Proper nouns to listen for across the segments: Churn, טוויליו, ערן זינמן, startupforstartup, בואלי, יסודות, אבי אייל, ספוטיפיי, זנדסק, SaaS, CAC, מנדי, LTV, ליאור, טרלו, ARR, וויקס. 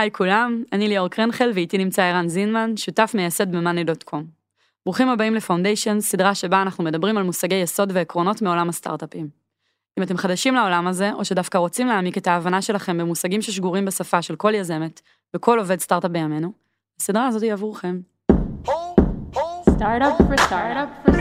היי כולם, אני ליאור קרנחל ואיתי נמצא ערן זינמן, שותף מייסד ב-money.com. ברוכים הבאים לפאונדיישן, סדרה שבה אנחנו מדברים על מושגי יסוד ועקרונות מעולם הסטארט-אפים. אם אתם חדשים לעולם הזה, או שדווקא רוצים להעמיק את ההבנה שלכם במושגים ששגורים בשפה של כל יזמת, וכל עובד סטארט-אפ בימינו, הסדרה הזאת היא עבורכם. Startup for startup for startup.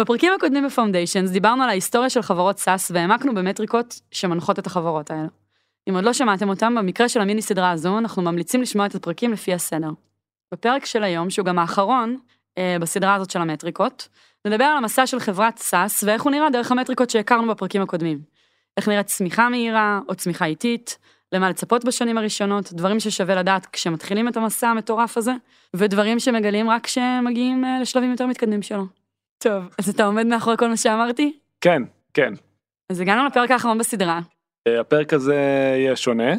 בפרקים הקודמים בפאונדיישנס דיברנו על ההיסטוריה של חברות סאס והעמקנו במטריקות שמנחות את החברות האלה. אם עוד לא שמעתם אותם, במקרה של המיני סדרה הזו, אנחנו ממליצים לשמוע את הפרקים לפי הסדר. בפרק של היום, שהוא גם האחרון בסדרה הזאת של המטריקות, נדבר על המסע של חברת סאס ואיך הוא נראה דרך המטריקות שהכרנו בפרקים הקודמים. איך נראית צמיחה מהירה או צמיחה איטית, למה לצפות בשנים הראשונות, דברים ששווה לדעת כשמתחילים את המסע המטורף הזה, ודברים שמגלים רק כשמגיעים לשלבים יותר מתקדמים שלו. טוב, אז אתה עומד מאחורי כל מה שאמרתי? כן, כן. אז הגענו לפרק האחרון בסדרה. הפרק הזה יהיה שונה,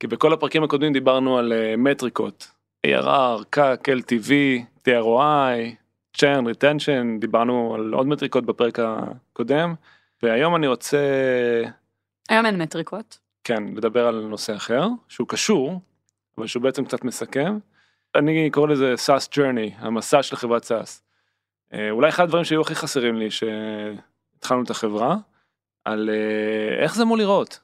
כי בכל הפרקים הקודמים דיברנו על מטריקות. ARR, CAC, LTV, TROI, Churn, Retention, דיברנו על עוד מטריקות בפרק הקודם, והיום אני רוצה... היום אין מטריקות. כן, לדבר על נושא אחר, שהוא קשור, אבל שהוא בעצם קצת מסכם. אני קורא לזה SaaS Journey, המסע של חברת SaaS. אולי אחד הדברים שהיו הכי חסרים לי שהתחלנו את החברה, על איך זה אמור לראות.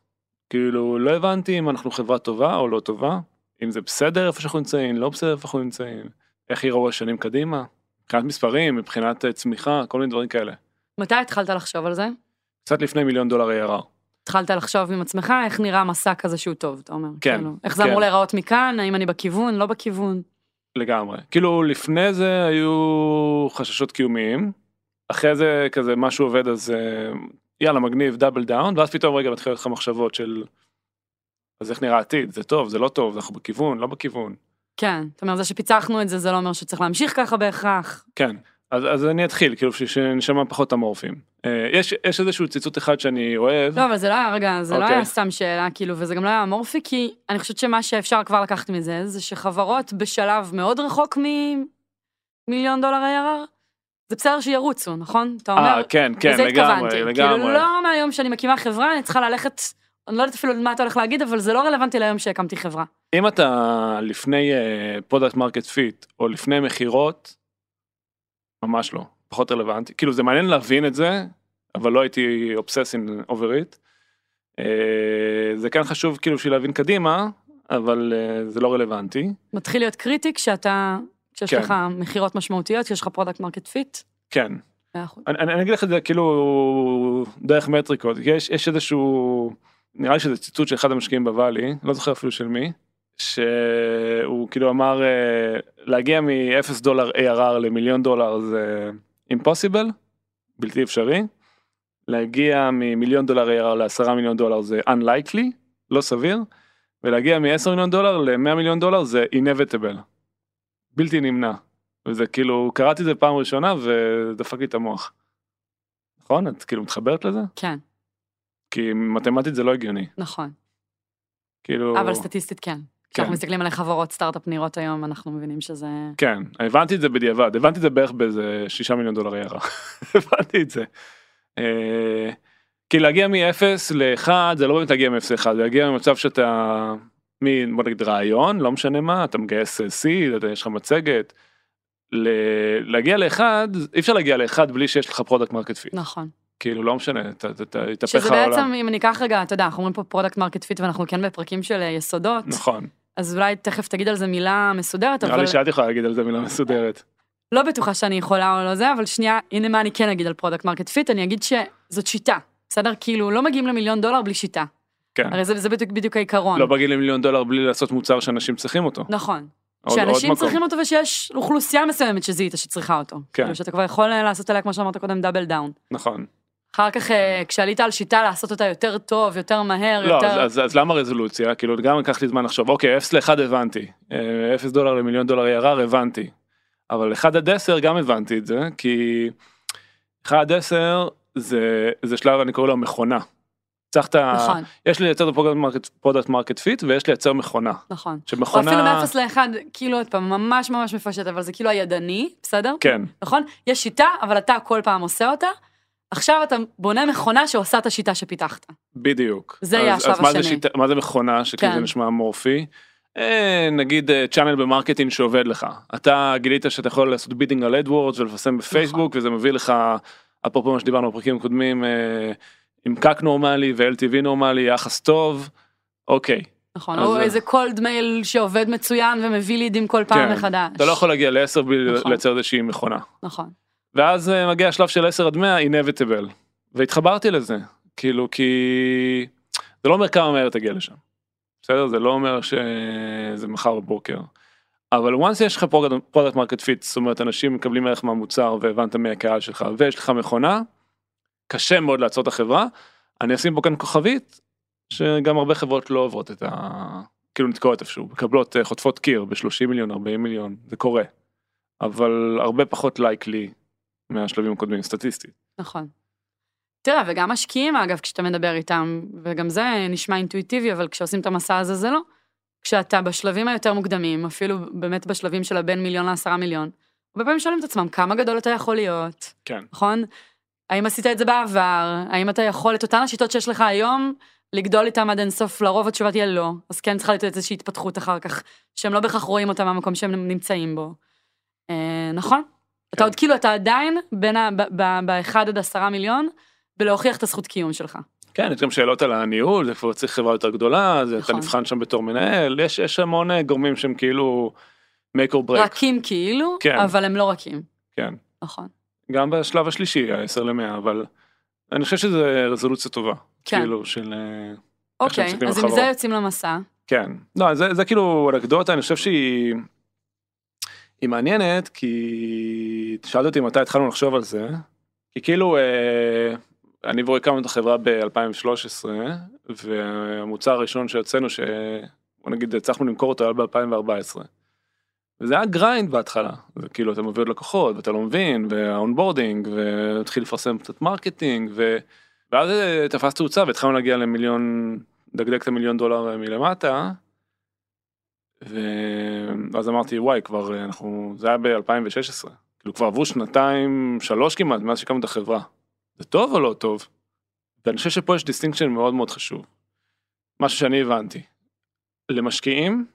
כאילו, לא הבנתי אם אנחנו חברה טובה או לא טובה, אם זה בסדר איפה שאנחנו נמצאים, לא בסדר איפה אנחנו נמצאים, איך יראו השנים קדימה, מבחינת מספרים, מבחינת צמיחה, כל מיני דברים כאלה. מתי התחלת לחשוב על זה? קצת לפני $1,000,000 ARR. התחלת לחשוב עם עצמך, איך נראה מסע כזה שהוא טוב, אתה אומר. כן. כאילו, איך זה אמור להיראות מכאן, האם אני בכיוון, לא בכיוון. לגמרי. כאילו לפני זה היו חששות קיומיים, אחרי זה כזה משהו עובד אז יאללה מגניב דאבל דאון, ואז פתאום רגע מתחיל לך מחשבות של אז איך נראה עתיד, זה טוב, זה לא טוב, אנחנו בכיוון, לא בכיוון. כן, זאת אומרת זה שפיצחנו את זה, זה לא אומר שצריך להמשיך ככה בהכרח. כן, אז אני אתחיל, כאילו שנשמע פחות אמורפים. יש איזשהו ציטוט אחד שאני אוהב. לא, אבל זה לא היה רגע, זה לא היה סתם שאלה, כאילו, וזה גם לא היה אמורפי, כי אני חושבת שמה שאפשר כבר לקחת מזה, זה שחברות בשלב מאוד רחוק מ$1,000,000 ARR, זה בסדר שירוצו, נכון? אתה אומר, כן, לגמרי. כאילו, לא מהיום שאני מקימה חברה, אני צריכה ללכת, אני לא יודעת אפילו מה אתה הולך להגיד, אבל זה לא רלוונטי ליום שהקמתי חברה. אם אתה לפני פרודקט מרקט פיט, או לפני מחירות, ממש לא. פחות רלוונטי, כאילו זה מעניין להבין את זה, אבל לא הייתי אובססין אוברית, זה כן חשוב כאילו בשביל להבין קדימה, אבל זה לא רלוונטי. מתחיל להיות קריטי כשיש לך מחירות משמעותיות, כשיש לך פרודקט מרקט פיט. כן. אני אגיד לך את זה כאילו דרך מטריקות, יש איזשהו, נראה לי שזה ציטוט של אחד המשקיעים בוואלי, לא זוכר אפילו של מי, שהוא כאילו אמר, להגיע מ$0 ARR ל$1,000,000 זה... impossible, בלתי אפשרי, להגיע מ$1,000,000 ARR ל$10,000,000 זה unlikely, לא סביר, ולהגיע מ$10,000,000 ל$100,000,000 זה inevitable, בלתי נמנע, וזה כאילו, קראתי את זה פעם ראשונה ודפק לי את המוח. נכון? את כאילו מתחברת לזה? כן. כי מתמטית זה לא הגיוני. נכון. כאילו... אבל סטטיסטית כן. כשאנחנו מסתכלים על חברות סטארט-אפ נראות היום, אנחנו מבינים שזה... כן, הבנתי את זה בדיעבד, הבנתי את זה בערך באיזה $6,000,000 ARR, הבנתי את זה. כי להגיע מ-0 ל-1, זה לא באמת להגיע מ-0 ל-1, זה להגיע ממצב שאתה, בוא נגיד רעיון, לא משנה מה, אתה מגייס סיד, יש לך מצגת, להגיע ל-1, אי אפשר להגיע ל-1 בלי שיש לך פרודקט מרקט פיט. נכון. כאילו, לא משנה, תתהפך העולם. שזה בעצם, אם ניקח רגע, אתה יודע, אנחנו אומרים פה פרודקט מרקט פיט, ואנחנו כן בפרקים של יסודות. נכון. אז אולי תכף תגיד על זה מילה מסודרת, אבל... נראה לי שאת יכולה להגיד על זה מילה מסודרת. לא בטוחה שאני יכולה או לא זה, אבל שנייה, הנה מה אני כן אגיד על פרודקט מרקט פיט, אני אגיד שזאת שיטה, בסדר? כאילו, לא מגיעים ל$1,000,000 בלי שיטה. כן. הרי זה בדיוק העיקרון. לא מגיעים ל$1,000,000 בלי לעשות מוצר שאנשים צריכים אותו. נכון. שאנשים צריכים אותו ושיש אוכלוסייה מסוימת שזיהית שצריכה אותו. כן. שאתה כבר יכול לעשות עליה, כמו שאמרת קודם, דאבל דאון. נכון. אחר כך, כשעלית על שיטה לעשות אותה יותר טוב, יותר מהר, לא, יותר... אז למה רזולוציה? כאילו, גם לקח לי זמן לחשוב, אוקיי, 0-1 הבנתי, $0 ל$1,000,000 ARR הבנתי, אבל 1-10 גם הבנתי את זה, כי 1-10 זה שלב, אני קורא לו, מכונה. צריך את ה... נכון. יש לייצר פרודקט מרקט פיט, ויש לייצר מכונה. נכון. שמכונה... או אפילו מאפס לאחד, כאילו עוד פעם, ממש ממש מפשט, אבל זה כאילו הידני, בסדר? כן. נכון? יש שיטה, אבל אתה כל פעם עושה אותה, עכשיו אתה בונה מכונה שעושה את השיטה שפיתחת. בדיוק. זה יהיה השלב השני. אז מה זה מכונה, שכאילו זה נשמע מורפי? נגיד צ'אנל במרקטינג שעובד לך. אתה גילית שאתה יכול לעשות בידינג על AdWords ולפרסם בפייסבוק, וזה מביא לך, אפרופו מה שדיברנו בפרקים הקודמים, עם קאק נורמלי ו-LTV נורמלי, יחס טוב, אוקיי. נכון, או איזה cold mail שעובד מצוין ומביא לידים כל פעם מחדש. אתה לא יכול להגיע ל-10 בלי לייצר איזושהי מכונה. נכון. ואז מגיע השלב של 10 עד 100, inevitable. והתחברתי לזה, כאילו, כי זה לא אומר כמה מהר תגיע לשם. בסדר? זה לא אומר שזה מחר בבוקר. אבל once יש לך product market fit, זאת אומרת, אנשים מקבלים ערך מהמוצר והבנת מהקהל שלך, ויש לך מכונה, קשה מאוד לעצור את החברה, אני אשים פה כאן כוכבית, שגם הרבה חברות לא עוברות את ה... כאילו נתקעות איפשהו, מקבלות חוטפות קיר ב-30 מיליון, 40 מיליון, זה קורה. אבל הרבה פחות likely מהשלבים הקודמים, סטטיסטית. נכון. תראה, וגם משקיעים, אגב, כשאתה מדבר איתם, וגם זה נשמע אינטואיטיבי, אבל כשעושים את המסע הזה זה לא. כשאתה בשלבים היותר מוקדמים, אפילו באמת בשלבים של הבין מיליון ל10 מיליון, הרבה פעמים שואלים את עצמם, כמה גדול אתה יכול להיות? כן. נכון? האם עשית את זה בעבר? האם אתה יכול את אותן השיטות שיש לך היום, לגדול איתם עד אינסוף? לרוב התשובה תהיה לא. אז כן, צריכה להיות איזושהי התפתחות אחר כך, שהם לא בכך רואים אותם במקום שהם נמצאים בו. נכון? אתה עוד כאילו, אתה עדיין ב-1 עד 10 מיליון, בלהוכיח את הזכות קיום שלך. כן, יש גם שאלות על הניהול, זה כבר צריך חברה יותר גדולה, אתה נבחן שם בתור מנהל, יש המון גורמים שהם כאילו make or break. רכים כאילו, אבל הם לא רכים. כן. נכון. גם בשלב השלישי, ה-10 ל-100, אבל אני חושב שזו רזולוציה טובה. כן. כאילו של... אוקיי, אז עם זה יוצאים למסע. כן. לא, זה כאילו אנקדוטה, אני חושב שהיא... היא מעניינת, כי שאלת אותי מתי התחלנו לחשוב על זה, כי כאילו, אני והוא הקמנו את החברה ב-2013, והמוצר הראשון שיוצאנו, שבוא נגיד, הצלחנו למכור אותו ב-2014, וזה היה גריינד בהתחלה, זה כאילו, אתה מביא עוד לקוחות, ואתה לא מבין, והאונבורדינג, והתחיל לפרסם קצת מרקטינג, ואז תפס תאוצה, והתחלנו להגיע למיליון, דגדג את $1,000,000 מלמטה, ואז אמרתי, וואי, כבר אנחנו, זה היה ב-2016, כאילו כבר עברו 2-3 כמעט, מאז שקמנו את החברה. זה טוב או לא טוב? ואני חושב שפה יש דיסטינקשן מאוד מאוד חשוב. משהו שאני הבנתי. למשקיעים,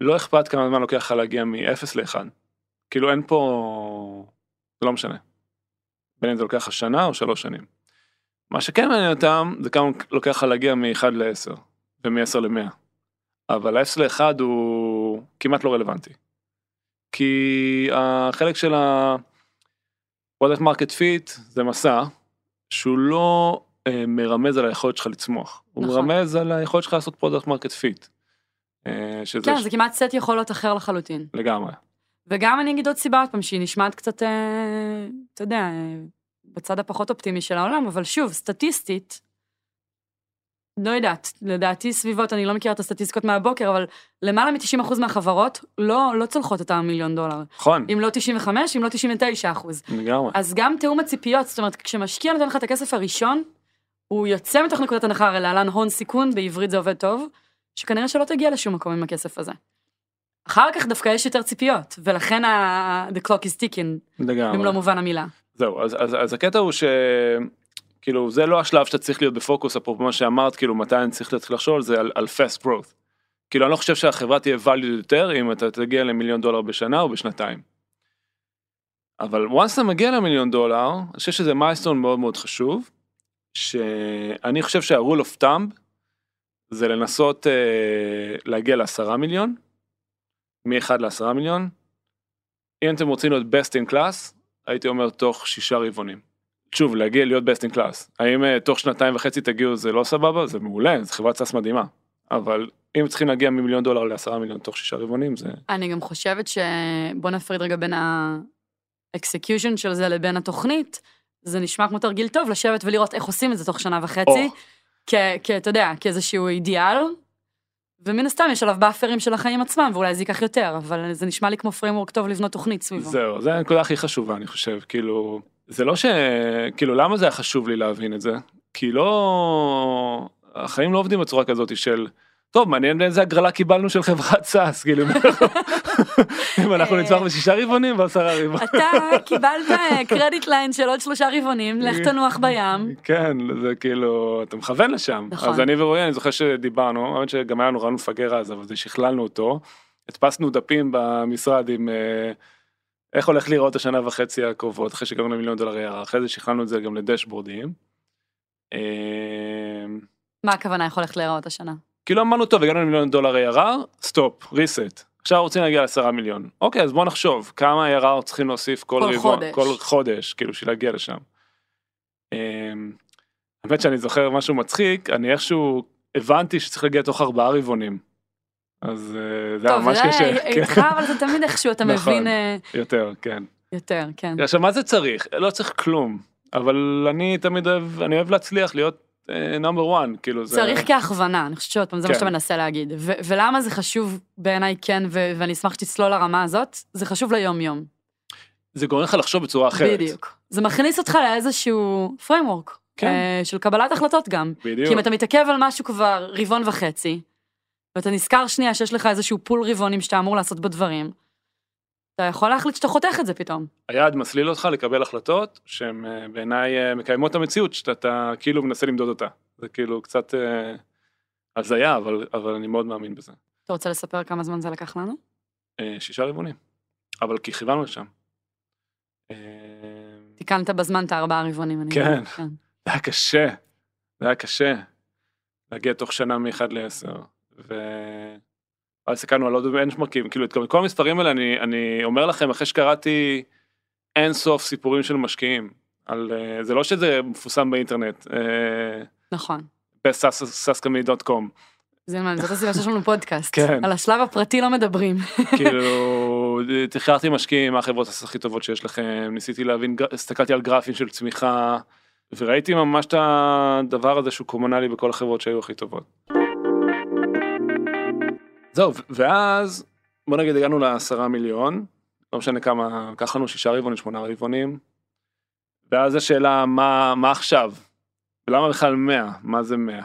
לא אכפת כמה זמן לוקח להגיע מ-0 ל-1. כאילו אין פה, זה לא משנה. בין אם זה לוקח שנה או 3 שנים. מה שכן מעניין אותם, זה כמה לוקח להגיע מ-1 ל-10, ומ-10 ל-100. אבל ה-0 ל-1 הוא כמעט לא רלוונטי. כי החלק של ה-Product Market Fit זה מסע שהוא לא מרמז על היכולת שלך לצמוח. הוא מרמז על היכולת שלך לעשות Product Market Fit. כן, זה כמעט סט יכולות אחר לחלוטין. לגמרי. וגם אני אגיד עוד סיבה עוד פעם שהיא נשמעת קצת, אתה יודע, בצד הפחות אופטימי של העולם, אבל שוב, סטטיסטית, לא יודעת, לדעתי סביבות, אני לא מכירה את הסטטיסטיקות מהבוקר, אבל למעלה מ-90% מהחברות לא צולחות את $1,000,000. נכון. אם לא 95, אם לא 99%. לגמרי. אז גם תאום הציפיות, זאת אומרת, כשמשקיע נותן לך את הכסף הראשון, הוא יוצא מתוך נקודת הנחה, להלן הון סיכון, בעברית זה עובד טוב, שכנראה שלא תגיע לשום מקום עם הכסף הזה. אחר כך דווקא יש יותר ציפיות, ולכן the clock is ticking, אם לא מובן המילה. זהו, אז הקטע הוא ש... כאילו, זה לא השלב שאתה צריך להיות בפוקוס, אפרופו מה שאמרת, כאילו, מתי אני צריך להתחיל לחשוב, זה על fast growth. כאילו, אני לא חושב שהחברה תהיה value יותר, אם אתה תגיע ל$1,000,000 בשנה או בשנתיים. אבל once אתה מגיע ל$1,000,000, אני חושב שזה מיילסטון מאוד מאוד חשוב, שאני חושב שה-rule of thumb, זה לנסות להגיע ל$10,000,000, מ-1 ל$10,000,000, אם אתם רוצים להיות best in class, הייתי אומר תוך 6 רבעונים. שוב, להגיע להיות best in class. האם תוך 2.5 תגיעו זה לא סבבה? זה מעולה, זה חברת סאס מדהימה. אבל אם צריכים להגיע מ$1,000,000 ל$10,000,000 תוך 6 רבעונים, זה... אני גם חושבת שבוא נפריד רגע בין ה-execution של זה לבין התוכנית, זה נשמע כמו תרגיל טוב לשבת ולראות איך עושים את זה תוך 1.5 שנה, אתה יודע, כאיזשהו אידיאל, ומן הסתם יש עליו באפרים של החיים עצמם, ואולי זה ייקח יותר, אבל זה נשמע לי כמו framework טוב לבנות תוכנית סביבו. זהו, זה הנקודה הכי חשובה, אני חושב, כאילו... זה לא ש... כאילו, למה זה היה חשוב לי להבין את זה? כי לא, החיים לא עובדים בצורה כזאת של, טוב, מעניין באיזה הגרלה קיבלנו של חברת סאס, כאילו, אם אנחנו נצמח ב6 רבעונים ב10 רבעונים. אתה קיבלת קרדיט ליין של עוד 3 רבעונים, לך תנוח בים. כן, זה כאילו, אתה מכוון לשם. אז אני ורועי, אני זוכר שדיברנו, האמת שגם היה נורא מפגר אז, אבל שכללנו אותו, הדפסנו דפים במשרד עם... איך הולך לראות השנה וחצי הקרובות, אחרי שגרנו ל$1,000,000 ARR, אחרי זה שכלנו את זה גם לדשבורדים. מה הכוונה איך הולך לראות השנה? כאילו אמרנו, טוב, הגענו ל$1,000,000 ARR, סטופ, ריסט. עכשיו רוצים להגיע ל$10,000,000. אוקיי, אז בואו נחשוב, כמה ARR צריכים להוסיף כל חודש, כאילו שלהגיע לשם. האמת שאני זוכר משהו מצחיק, אני איכשהו הבנתי שצריך להגיע תוך 4 רבעונים. אז זה היה ממש קשה. טוב, זה איתך, אבל זה תמיד איכשהו, אתה מבין... יותר, כן. יותר, כן. עכשיו, מה זה צריך? לא צריך כלום, אבל אני תמיד אוהב להצליח להיות נאמבר 1, כאילו זה... צריך כהכוונה, אני חושבת שעוד פעם, זה מה שאתה מנסה להגיד. ולמה זה חשוב בעיניי כן, ואני אשמח שתצלול לרמה הזאת, זה חשוב ליום-יום. זה גורם לך לחשוב בצורה אחרת. בדיוק. זה מכניס אותך לאיזשהו framework, של קבלת החלטות גם. בדיוק. כי אם אתה מתעכב על משהו כבר רבעון וחצי, ואתה נזכר שנייה שיש לך איזשהו פול רבעונים שאתה אמור לעשות בדברים, אתה יכול להחליט שאתה חותך את זה פתאום. היעד מסליל אותך לקבל החלטות, שהן בעיניי מקיימות המציאות, שאתה כאילו מנסה למדוד אותה. זה כאילו קצת הזיה, אבל אני מאוד מאמין בזה. אתה רוצה לספר כמה זמן זה לקח לנו? 6 רבעונים. אבל כי חיוונו לשם. תיקנת בזמן את 4 רבעונים. כן, זה היה קשה. זה היה קשה. להגיע תוך שנה מ1 ל10. ואז סקרנו על עוד בנצ'מרקים, כאילו את כל המספרים האלה, אני אומר לכם, אחרי שקראתי אין סוף סיפורים של משקיעים, זה לא שזה מפוסם באינטרנט. נכון. ב-sascami.com. זאת הסיבה שיש לנו פודקאסט, על השלב הפרטי לא מדברים. כאילו, תחקרתי משקיעים, מה החברות הכי טובות שיש לכם, ניסיתי להבין, הסתכלתי על גרפים של צמיחה, וראיתי ממש את הדבר הזה שהוא קומונלי בכל החברות שהיו הכי טובות. זהו, ואז, בוא נגיד, הגענו ל$10,000,000, לא משנה כמה, לקח לנו 6 רבעונים, 8 רבעונים, ואז השאלה, מה עכשיו? ולמה בכלל 100? מה זה 100?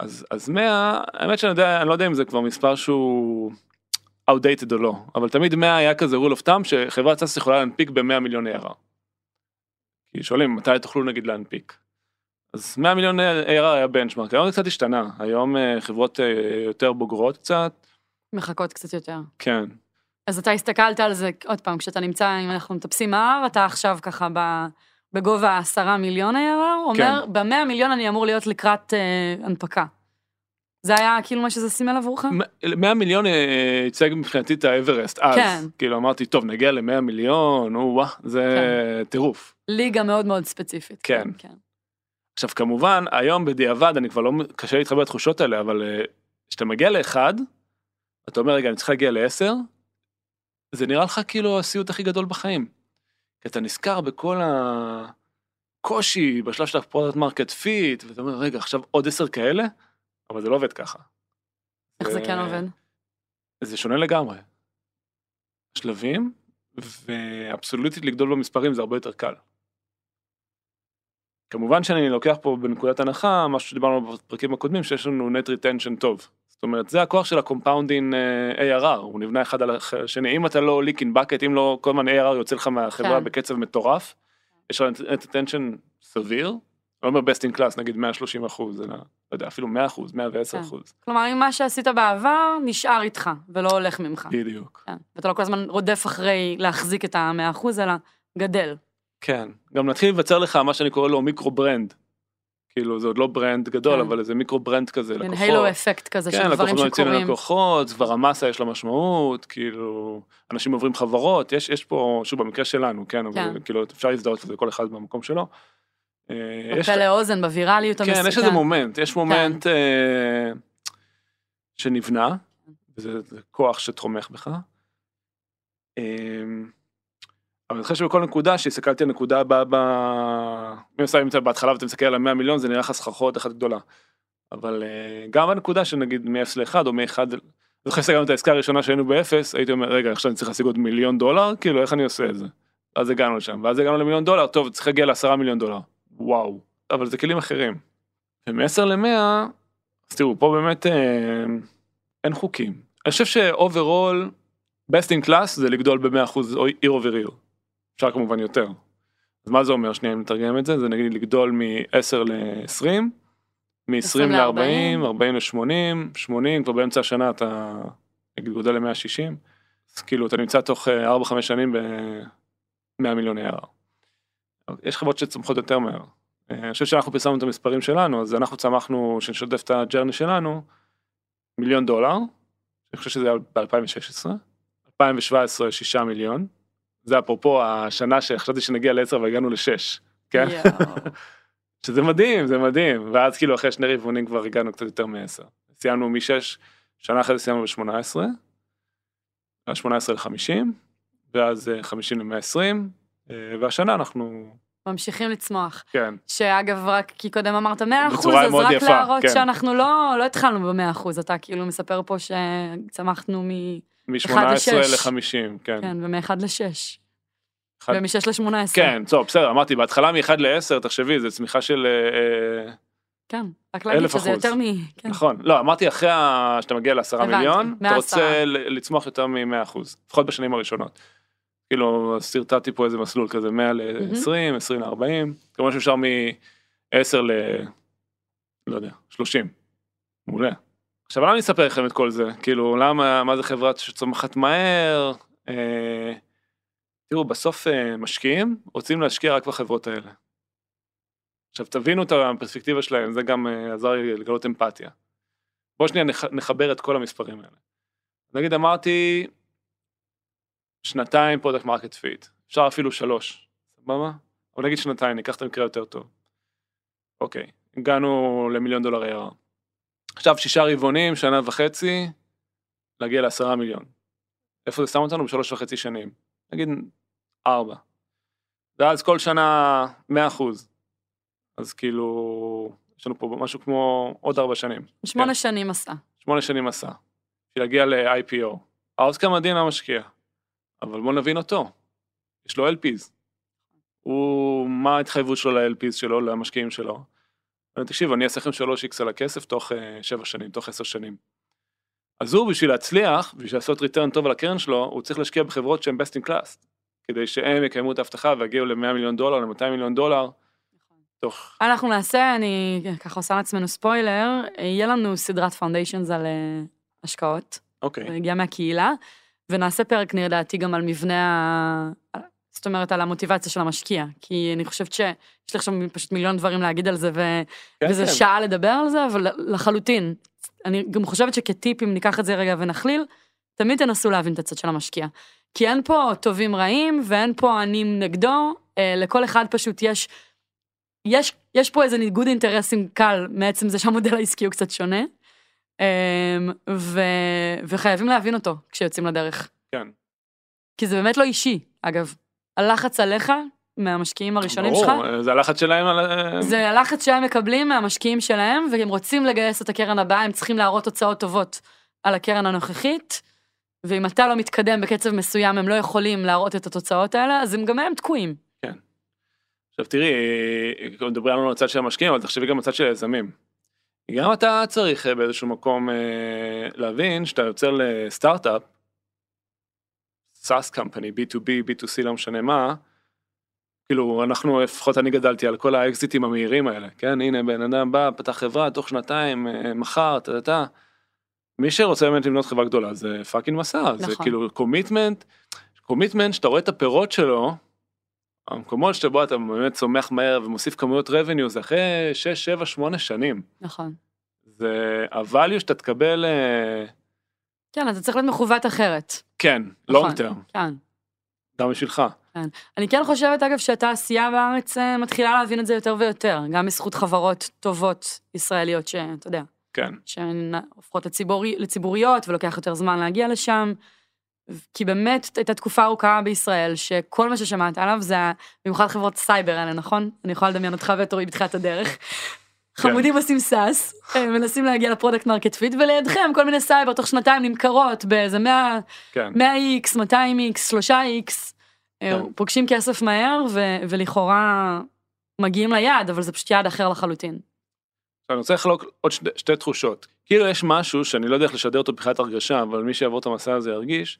אז 100, האמת שאני לא יודע אם זה כבר מספר שהוא outdated או לא, אבל תמיד 100 היה כזה rule of thumb, שחברת סאס יכולה להנפיק ב$100,000,000 ARR. כי שואלים, מתי תוכלו נגיד להנפיק? אז 100 מיליון ARR היה בנצ'מרק, היום זה קצת השתנה, היום חברות יותר בוגרות קצת. מחכות קצת יותר. כן. אז אתה הסתכלת על זה, עוד פעם, כשאתה נמצא, אם אנחנו מטפסים ARR, אתה עכשיו ככה בגובה 10 מיליון ARR, אומר, ב$100,000,000 אני אמור להיות לקראת הנפקה. זה היה כאילו מה שזה סימל עבורך? 100 מיליון יצג מבחינתי את האברסט, אז. כן. כאילו אמרתי, טוב, נגיע ל$100,000,000, זה טירוף. ליגה מאוד מאוד ספציפית. כן. כן. עכשיו, כמובן, היום בדיעבד, אני כבר לא קשה להתחבר לתחושות האלה, אבל כשאתה מגיע ל1, אתה אומר, רגע, אני צריך להגיע ל10, זה נראה לך כאילו הסיוט הכי גדול בחיים. כי אתה נזכר בכל הקושי, בשלב של הפרודקט מרקט פיט, ואתה אומר, רגע, עכשיו עוד 10 כאלה, אבל זה לא עובד ככה. איך זה כן עובד? זה שונה לגמרי. השלבים, ואבסולוטית לגדול במספרים זה הרבה יותר קל. כמובן שאני לוקח פה בנקודת הנחה, משהו שדיברנו בפרקים הקודמים, שיש לנו net retention טוב. זאת אומרת, זה הכוח של ה-compounding ARR, הוא נבנה אחד על השני, אם אתה לא leak in bucket, אם לא כל מיני ARR יוצא לך מהחברה בקצב מטורף, יש לנו net retention סביר, לא אומר best in class, נגיד 130%, אלא, לא יודע, אפילו 100%, 110%. כלומר, אם מה שעשית בעבר, נשאר איתך, ולא הולך ממך. בדיוק. ואתה לא כל הזמן רודף אחרי להחזיק את ה-100%, אלא גדל. כן, גם נתחיל לבצר לך מה שאני קורא לו מיקרו-ברנד, כאילו זה עוד לא ברנד גדול, אבל זה מיקרו-ברנד כזה, לקוחות. הילו אפקט כזה, של דברים שקוראים. לקוחות, כבר המסה יש לה משמעות, כאילו, אנשים עוברים חברות, יש פה, שוב, במקרה שלנו, כן, כאילו, אפשר להזדהות לזה, כל אחד במקום שלו. הפה לאוזן, בווירליות המסוכן. כן, יש איזה מומנט, יש מומנט שנבנה, וזה כוח שתרומך בך. אבל אני חושב שבכל נקודה, שהסתכלתי על נקודה הבאה, אם עושה אימצא בהתחלה ואתה מסתכל על 100 מיליון, זה נראה לך סחרחות אחת גדולה. אבל גם הנקודה שנגיד מ-0 ל-1 או מ-1, אני חושב שגם את העסקה הראשונה שהיינו ב-0, הייתי אומר, רגע, עכשיו אני צריך להשיג עוד $1,000,000, כאילו איך אני עושה את זה? אז הגענו לשם, ואז הגענו ל$1,000,000, טוב, צריך להגיע ל$10,000,000, וואו, אבל זה כלים אחרים. ומ-10 ל-100, אז תראו, פה באמת אין חוקים. אני חושב ש-overall, best in class זה לגדול ב-100% year over year. אפשר כמובן יותר. אז מה זה אומר? שנייה, אם נתרגם את זה, זה נגיד לגדול מ-10 ל-20, מ-20 ל-40, 40 ל-80, 80, כבר באמצע השנה אתה גודל ל-160, אז כאילו אתה נמצא תוך 4-5 שנים ב-100 מיליון ARR. יש חברות שצומחות יותר מהר. אני חושב שאנחנו פרסמנו את המספרים שלנו, אז אנחנו צמחנו, שנשתף את הג'רני שלנו, $1,000,000, אני חושב שזה היה ב-2016, 2017, 6 מיליון, זה אפרופו השנה שחשבתי שנגיע ל-10 והגענו ל-6, כן? שזה מדהים, זה מדהים, ואז כאילו אחרי שני רבעונים כבר הגענו קצת יותר מ-10, סיימנו מ-6, שנה אחרי זה סיימנו ב-18, ה-18 ל-50, ואז 50 ל-120, והשנה אנחנו... ממשיכים לצמוח. כן. שאגב, רק כי קודם אמרת 100%, אז רק יפה, להראות כן. שאנחנו לא התחלנו ב-100%, אתה כאילו מספר פה שצמחנו מ-1 ל-6. ל-50, כן. כן, ומ-1 ל-6. ומ-6 ל-18. כן, טוב, בסדר, אמרתי, בהתחלה מ-1 ל-10, תחשבי, זה צמיחה של... כן, רק להגיד שזה יותר מ... נכון, לא, אמרתי אחרי שאתה מגיע ל-10 מיליון, אתה רוצה לצמוח יותר מ-100%, לפחות בשנים הראשונות. כאילו, סרטטתי פה איזה מסלול כזה, 100 ל-20, 20 ל-40, כמובן שאפשר מ-10 ל... לא יודע, 30. מעולה. עכשיו, למה אני אספר לכם את כל זה? כאילו, למה, מה זה חברה שצומחת מהר? תראו, בסוף משקיעים, רוצים להשקיע רק בחברות האלה. עכשיו, תבינו את הפרספקטיבה שלהם, זה גם עזר לי לגלות אמפתיה. בואו שנייה נחבר את כל המספרים האלה. נגיד, אמרתי... 2 פרודקט מרקט פיט, אפשר אפילו 3, סבבה? אבל נגיד 2, ניקח את המקרה יותר טוב. אוקיי, הגענו ל$1,000,000 ARR. עכשיו 6 רבעונים, שנה וחצי, להגיע ל$10 מיליון. איפה זה שם אותנו? ב3.5 שנים. נגיד 4. ואז כל שנה 100%. אז כאילו, יש לנו פה משהו כמו עוד 4 שנים. 8 שנים עשה. 8 שנים עשה. להגיע ל-IPO. האוסקר מדהים המשקיע. אבל בוא נבין אותו, יש לו LPs, מה ההתחייבות שלו ל-LPs שלו, למשקיעים שלו? תקשיב, אני אעשה לכם 3x על הכסף תוך 7 שנים, תוך 10 שנים. אז הוא בשביל להצליח, בשביל לעשות ריטרן טוב על הקרן שלו, הוא צריך להשקיע בחברות שהן best in class, כדי שהם יקיימו את ההבטחה והגיעו ל$100 מיליון, ל$200 מיליון, תוך... אנחנו נעשה, אני ככה עושה לעצמנו ספוילר, יהיה לנו סדרת פאונדיישנס על השקעות, זה הגיע מהקהילה, ונעשה פרק נרדעתי גם על מבנה, זאת אומרת, על המוטיבציה של המשקיע, כי אני חושבת שיש לי עכשיו פשוט מיליון דברים להגיד על זה, וזה שעה לדבר על זה, אבל לחלוטין, אני גם חושבת שכטיפ, אם ניקח את זה רגע ונחליל, תמיד תנסו להבין את הצד של המשקיע, כי אין פה טובים רעים, ואין פה אני נגדו, לכל אחד פשוט יש פה איזה ניגוד אינטרסים קל, מעצם זה שהמודל העסקי הוא קצת שונה, וחייבים להבין אותו כשיוצאים לדרך. כן. כי זה באמת לא אישי, אגב. הלחץ עליך מהמשקיעים הראשונים שלך. ברור, זה הלחץ שלהם על... זה הלחץ שהם מקבלים מהמשקיעים שלהם, והם רוצים לגייס את הקרן הבאה, הם צריכים להראות תוצאות טובות על הקרן הנוכחית, ואם אתה לא מתקדם בקצב מסוים, הם לא יכולים להראות את התוצאות האלה, אז הם גם הם תקועים. כן. עכשיו תראי, מדברים לנו על הצד של המשקיעים, אבל תחשבי גם על הצד של היזמים. גם אתה צריך באיזשהו מקום להבין שאתה יוצר לסטארט-אפ, SaaS company, B2B, B2C, לא משנה מה, כאילו אנחנו, לפחות אני גדלתי על כל האקזיטים המהירים האלה, כן, הנה בן אדם בא, פתח חברה, תוך 2 מחר, אתה, מי שרוצה באמת לבנות חברה גדולה, זה פאקינג מסע, זה כאילו קומיטמנט שאתה רואה את הפירות שלו, המקומות שבו אתה באמת צומח מהר ומוסיף כמויות revenue, זה אחרי 6, 7, 8 שנים. נכון. זה הvalue שאתה תקבל... כן, אתה צריך להיות מכוות אחרת. כן, long term. כן. גם בשבילך. כן. אני כן חושבת, אגב, שהתעשייה בארץ מתחילה להבין את זה יותר ויותר, גם בזכות חברות טובות ישראליות שאתה יודע. כן. שהופכות לציבוריות ולוקח יותר זמן להגיע לשם. כי באמת הייתה תקופה ארוכה בישראל, שכל מה ששמעת עליו זה, במיוחד חברות סייבר האלה, נכון? אני יכולה לדמיין אותך ותורי בתחילת הדרך. חמודים עושים סאס, מנסים להגיע לפרודקט מרקט פיט, ולידכם כל מיני סייבר תוך 2 נמכרות, באיזה 100X, 200X, 3X, פוגשים כסף מהר, ולכאורה מגיעים ליעד, אבל זה פשוט יעד אחר לחלוטין. אני רוצה לחלוק עוד שתי תחושות. כאילו יש משהו שאני לא יודע איך לשדר אותו בחיית הרגשה, אבל מי שיעבור את המסע הזה ירגיש.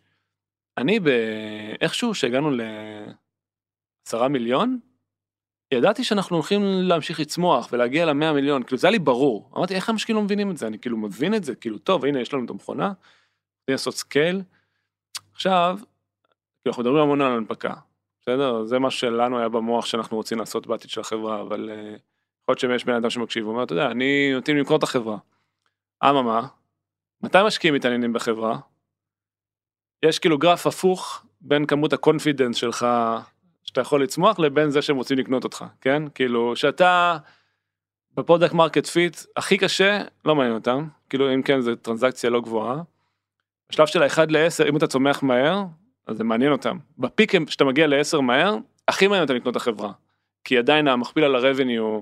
אני באיכשהו שהגענו ל10 מיליון, ידעתי שאנחנו הולכים להמשיך לצמוח ולהגיע ל100 מיליון, כאילו זה היה לי ברור. אמרתי, איך המשקיעים לא מבינים את זה? אני כאילו מבין את זה, כאילו טוב, הנה יש לנו את המכונה, זה יעשות סקייל. עכשיו, כאילו אנחנו מדברים המון על הנפקה, בסדר? זה מה שלנו היה במוח שאנחנו רוצים לעשות בעתיד של החברה, אבל יכול להיות שיש בן אדם שמקשיב, הוא אומר, אתה יודע, אני נותנים למכור את החברה. אממה, מתי משקיעים מתעניינים בחברה? יש כאילו גרף הפוך בין כמות הקונפידנס שלך שאתה יכול לצמוח, לבין זה שהם רוצים לקנות אותך, כן? כאילו, שאתה בפרודקט מרקט פיט, הכי קשה, לא מעניין אותם, כאילו, אם כן, זו טרנזקציה לא גבוהה, בשלב של 1-10, אם אתה צומח מהר, אז זה מעניין אותם. בפיק, כשאתה מגיע ל10 מהר, הכי מעניין אותם לקנות החברה, כי עדיין המכפיל על הרבניו,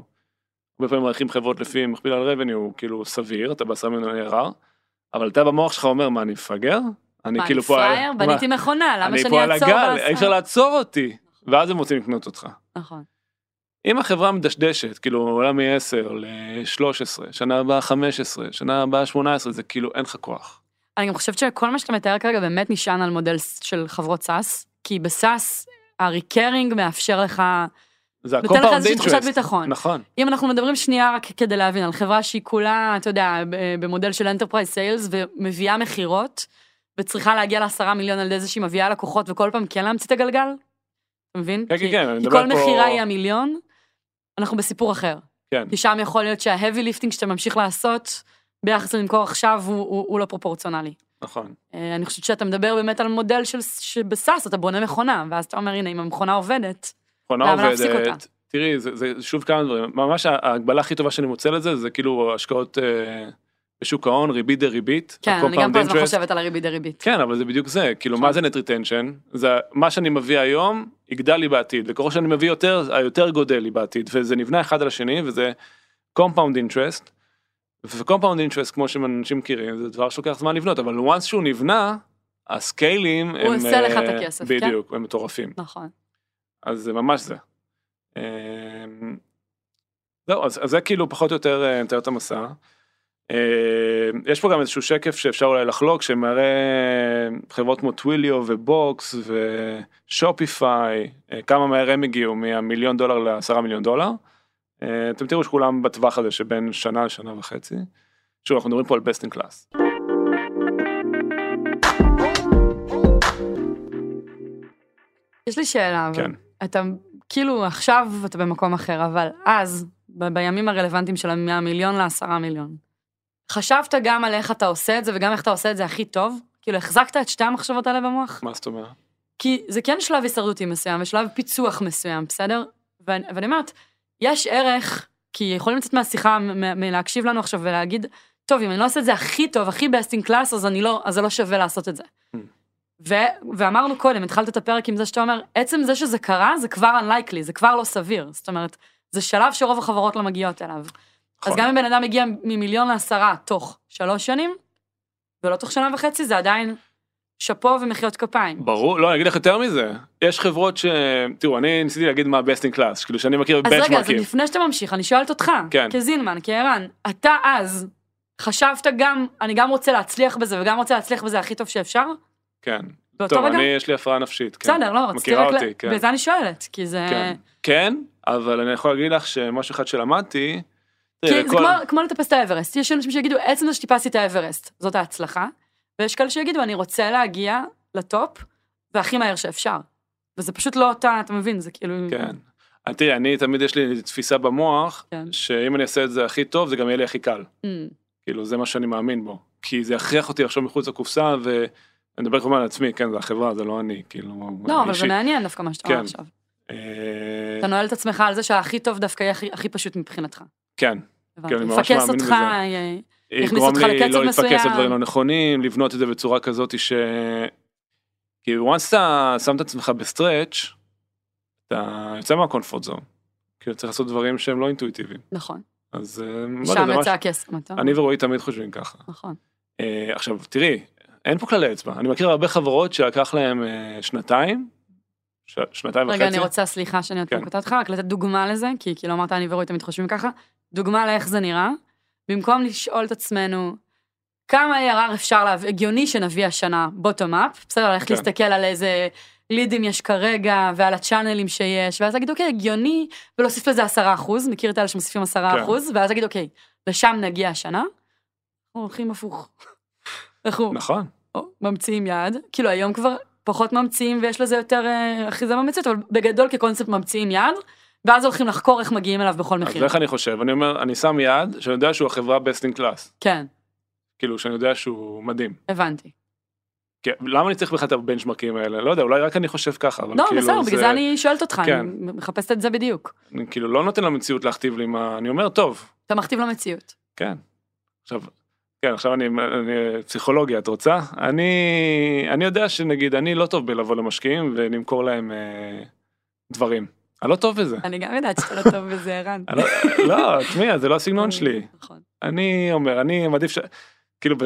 הרבה פעמים מערכים חברות לפי מכפיל על רבניו, כאילו, סביר, אתה ב10 מיליון ARR, אבל אתה במוח שלך אומר, מה, אני מפגר? אני כאילו פה... בניתי מכונה, למה שאני אעצור? אי אפשר לעצור אותי. ואז הם רוצים לקנות אותך. נכון. אם החברה מדשדשת, כאילו עולה מ-10 ל-13, שנה הבאה 15, שנה הבאה 18, זה כאילו אין לך כוח. אני גם חושבת שכל מה שאתה מתאר כרגע באמת נשען על מודל של חברות סאס, כי בסאס הריקרינג מאפשר לך, זה נותן לך איזושהי תחושת ביטחון. נכון. אם אנחנו מדברים שנייה רק כדי להבין, על חברה שהיא כולה, אתה יודע, במודל של Enterprise Sales ומביאה מחירות, וצריכה להגיע ל10 מיליון על איזושהי מביאה לקוחות, וכל פעם כן להמציא את הגלגל? אתה מבין? כן, כי, כן. כי כל מחירה היא ה1 מיליון, אנחנו בסיפור אחר. כן. כי שם יכול להיות שה-heavy lifting שאתה ממשיך לעשות, ביחס למכור עכשיו, הוא לא פרופורציונלי. נכון. אני חושבת שאתה מדבר באמת על מודל שבסאס, אתה בונה מכונה, ואז אתה אומר, הנה, אם המכונה עובדת, למה להפסיק אותה? תראי, זה שוב כמה דברים. ממש ההגבלה הכי טובה שאני מוצא לזה, זה כאילו השקעות... בשוק ההון, ריבית דריבית. כן, אני גם פה אז לא חושבת על הריבית דריבית. כן, אבל זה בדיוק זה. כאילו, מה זה net retention? זה מה שאני מביא היום, יגדל לי בעתיד. וככל שאני מביא יותר, היותר גודל לי בעתיד. וזה נבנה אחד על השני, וזה compound interest. ו-compound interest, כמו שאנשים מכירים, זה דבר שלוקח זמן לבנות. אבל once שהוא נבנה, הסקיילים הם... הוא עושה לך את הכסף, כן? בדיוק, הם מטורפים. נכון. אז זה ממש זה. זהו, אז זה כאילו פחות או יותר תאר את המסע. יש פה גם איזשהו שקף שאפשר אולי לחלוק, שמראה חברות כמו טוויליו ובוקס ושופיפיי, כמה מהר הם הגיעו מה$1 מיליון ל$10 מיליון. אתם תראו שכולם בטווח הזה שבין שנה לשנה וחצי. שוב, אנחנו מדברים פה על best in class. יש לי שאלה, אבל כן. אתה כאילו עכשיו אתה במקום אחר, אבל אז, בימים הרלוונטיים של מה$100 מיליון ל$10 מיליון, חשבת גם על איך אתה עושה את זה, וגם איך אתה עושה את זה הכי טוב? כאילו, החזקת את שתי המחשבות האלה במוח? מה זאת אומרת? כי זה כן שלב הישרדותי מסוים, ושלב פיצוח מסוים, בסדר? ואני אומרת, יש ערך, כי יכולים לצאת מהשיחה, מלהקשיב לנו עכשיו ולהגיד, טוב, אם אני לא עושה את זה הכי טוב, הכי best in class, אז זה לא שווה לעשות את זה. ואמרנו קודם, התחלת את הפרק עם זה שאתה אומר, עצם זה שזה קרה, זה כבר unlikely, זה כבר לא סביר. זאת אומרת, זה שלב שרוב החברות לא מגיעות אליו. אז גם אם בן אדם הגיע מ1 ל10 תוך 3 שנים, ולא תוך 1.5 שנה, זה עדיין שפו ומחיות כפיים. ברור, לא, אני אגיד לך יותר מזה. יש חברות ש... תראו, אני ניסיתי להגיד מה best in class, כאילו שאני מכיר בבנצ'מרקים. אז רגע, אז לפני שאתה ממשיך, אני שואלת אותך, כזינמן, כערן, אתה אז חשבת גם, אני גם רוצה להצליח בזה, וגם רוצה להצליח בזה הכי טוב שאפשר? כן. טוב, אני יש לי הפרעה נפשית. בסדר, לא, מכירה אותי, כן. בזה אני שואלת, כי זה... כן, אבל אני יכול להגיד לך שמשהו אחד שלמדתי זה כמו לטפס את האברסט, יש אנשים שיגידו, עצם זה שטיפסתי את האברסט, זאת ההצלחה, ויש כאלה שיגידו, אני רוצה להגיע לטופ, והכי מהר שאפשר, וזה פשוט לא אותה, אתה מבין, זה כאילו... כן, תראה, אני תמיד יש לי תפיסה במוח, שאם אני אעשה את זה הכי טוב, זה גם יהיה לי הכי קל, כאילו זה מה שאני מאמין בו, כי זה הכרח אותי לחשוב מחוץ לקופסה, ואני מדבר כמובן על עצמי, כן, זה החברה, זה לא אני, כאילו... לא, אבל זה מעניין דווקא מה שאתה אומר עכשיו. אתה נועל את עצמך על זה שהכי טוב דווקא יהיה הכי פשוט מבחינתך. כן, אני ממש מאמין בזה. יכניס אותך לקצב מסוים. לא להתפקס את דברים לא נכונים, לבנות את זה בצורה כזאת ש... כי once אתה שם את עצמך בסטרץ', אתה יוצא מהקונפורט זון. כי אתה צריך לעשות דברים שהם לא אינטואיטיביים. נכון. אז... שם יצא הכסף. אני ורועי תמיד חושבים ככה. נכון. עכשיו, תראי, אין פה כלל אצבע. אני מכיר הרבה חברות שלקח להם 2 שנים, שנתיים וחצי. רגע, אני רוצה, סליחה שאני עוד קוטעת אותך, רק לתת דוגמה לזה, כי לא אמרת, אני ורואה תמיד חושבים ככה, דוגמה לאיך זה נראה, במקום לשאול את עצמנו, כמה ARR אפשר להביא, הגיוני שנביא השנה, bottom up, בסדר, איך להסתכל על איזה לידים יש כרגע, ועל הצ'אנלים שיש, ואז אגיד, אוקיי, הגיוני, ולהוסיף לזה 10%, מכיר את האלה שמוסיפים 10%, ואז אגיד, אוקיי, לשם נגיע השנה, אנחנו הולכים הפוך. נכון. ממציאים יעד, כאילו היום כבר פחות ממציאים, ויש לזה יותר אחיזה ממצית, אבל בגדול כקונספט ממציאים יעד, ואז הולכים לחקור איך מגיעים אליו בכל מחיר. אז איך אני חושב? אני אומר, אני שם יעד, שאני יודע שהוא החברה best in class. כן. כאילו, שאני יודע שהוא מדהים. הבנתי. כן, למה אני צריך בכלל את הבנצ'מרקים האלה? לא יודע, אולי רק אני חושב ככה. לא, בסדר, בגלל זה אני שואלת אותך, אני מחפשת את זה בדיוק. אני כאילו לא נותן למציאות להכתיב לי מה, אני אומר, טוב. אתה מכתיב למציאות. כן. עכשיו אני פסיכולוגיה, את רוצה? אני יודע שנגיד, אני לא טוב בלבוא למשקיעים ולמכור להם דברים. אני לא טוב בזה. אני גם יודעת שאתה לא טוב בזה, ערן. לא, תשמע, זה לא הסגנון שלי. נכון. אני אומר, אני מעדיף ש... כאילו,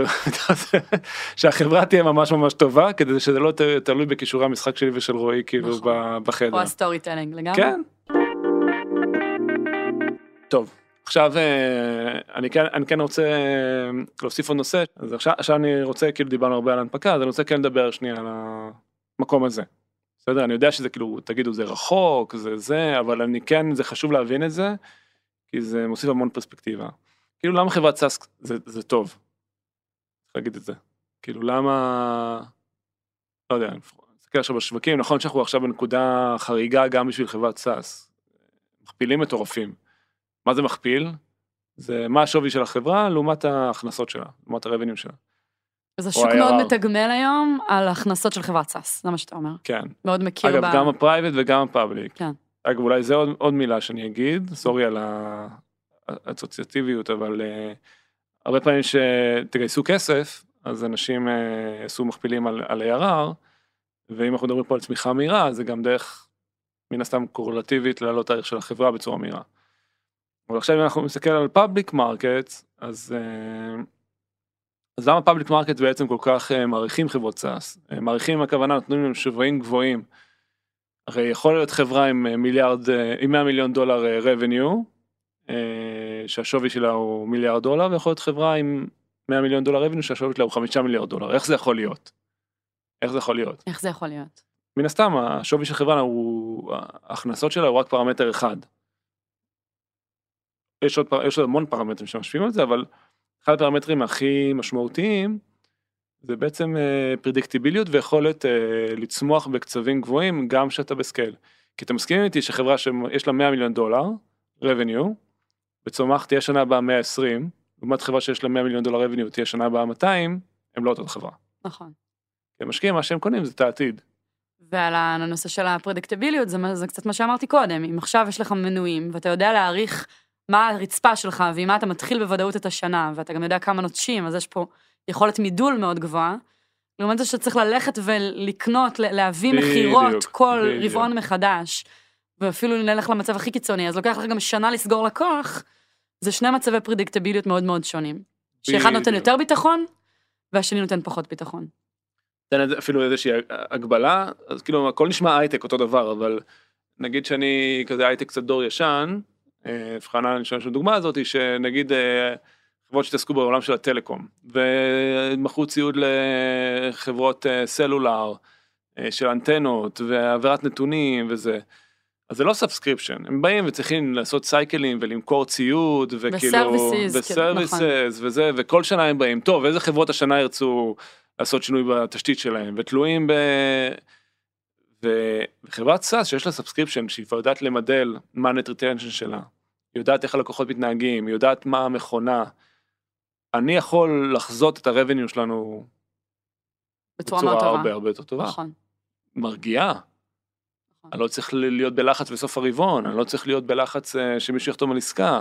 שהחברה תהיה ממש ממש טובה, כדי שזה לא תלוי בכישורי המשחק שלי ושל רועי, כאילו, בחדר. או הסטורי טלינג, לגמרי. כן. טוב. עכשיו, אני כן רוצה להוסיף עוד נושא, אז עכשיו אני רוצה, כאילו דיברנו הרבה על ההנפקה, אז אני רוצה כן לדבר שנייה על המקום הזה. בסדר, אני יודע שזה כאילו, תגידו, זה רחוק, זה, אבל אני כן, זה חשוב להבין את זה, כי זה מוסיף המון פרספקטיבה. כאילו, למה חברת סאס זה טוב? צריך להגיד את זה. כאילו, למה, לא יודע, אני מסתכל עכשיו בשווקים, נכון שאנחנו עכשיו בנקודה חריגה גם בשביל חברת סאס. מכפילים מטורפים. מה זה מכפיל? זה מה השווי של החברה, לעומת ההכנסות שלה, לעומת הרבנים שלה. אז השוק מאוד מתגמל היום על הכנסות של חברת סאס, זה מה שאתה אומר. כן. מאוד מכיר. אגב, גם הפרייבט וגם הפאבליק. כן. אגב, אולי זה עוד מילה שאני אגיד, סורי על האסוציאטיביות, אבל הרבה פעמים שתגייסו כסף, אז אנשים עשו מכפילים על ARR, ואם אנחנו מדברים פה על צמיחה מהירה, זה גם דרך מן הסתם קורלטיבית לעלות הערך של החברה בצורה מהירה. אבל עכשיו אם אנחנו מסתכל על פאבליק מרקט, אז למה פאבליק מרקט בעצם כל כך מעריכים חברות סאס? מעריכים הכוונה, נותנים להם שווים גבוהים. הרי יכול להיות חברה עם מיליארד, עם 100 מיליון דולר רבניו, שהשווי שלה הוא $1 מיליארד, ויכול להיות חברה עם 100 מיליון דולר רבניו, שהשווי שלה הוא $5 מיליארד. איך זה יכול להיות? מן הסתם, השווי של חברה, ההכנסות שלה הוא רק פרמטר אחד. יש עוד המון פרמטרים שמשפיעים על זה, אבל אחד הפרמטרים הכי משמעותיים, זה בעצם פרדיקטיביליות ויכולת לצמוח בקצבים גבוהים, גם שאתה בסקייל. כי אתה מסכים איתי שחברה שיש לה $100 מיליון, revenue, וצומח תהיה שנה הבאה 120, לעומת חברה שיש לה $100 מיליון revenue, תהיה שנה הבאה 200, הם לא אותה חברה. נכון. הם משקיעים, מה שהם קונים זה את העתיד. ועל הנושא של הפרדיקטיביליות, זה קצת מה שאמרתי קודם, אם עכשיו יש לך מנויים, ואתה יודע להעריך מה הרצפה שלך, ועם מה אתה מתחיל בוודאות את השנה, ואתה גם יודע כמה נוטשים, אז יש פה יכולת מידול מאוד גבוהה, לעומת זה שאתה צריך ללכת ולקנות, להביא מחירות כל רבעון מחדש, ואפילו נלך למצב הכי קיצוני, אז לוקח לך גם שנה לסגור לקוח, זה שני מצבי פרדיקטיביליות מאוד מאוד שונים, שאחד נותן יותר ביטחון, והשני נותן פחות ביטחון. אפילו איזושהי הגבלה, אז כאילו הכל נשמע הייטק אותו דבר, אבל נגיד שאני כזה הייטק קצת דור ישן, הבחנה נשאלה של דוגמה הזאת היא שנגיד חברות שתעסקו בעולם של הטלקום ומכרו ציוד לחברות סלולר של אנטנות ועברת נתונים וזה, אז זה לא סאבסקריפשן, הם באים וצריכים לעשות סייקלים ולמכור ציוד וכאילו וסרוויסס וזה, וכל שנה הם באים, טוב איזה חברות השנה ירצו לעשות שינוי בתשתית שלהם ותלויים ב... וחברת סאס שיש לה סאבסקריפשן, שהיא יודעת למדל מה נט ריטנשן שלה, היא יודעת איך הלקוחות מתנהגים, היא יודעת מה המכונה, אני יכול לחזות את הרבניו שלנו בצורה הרבה יותר טובה. מרגיעה. אני לא צריך להיות בלחץ בסוף הרבעון, אני לא צריך להיות בלחץ שמישהו יחתום על עסקה.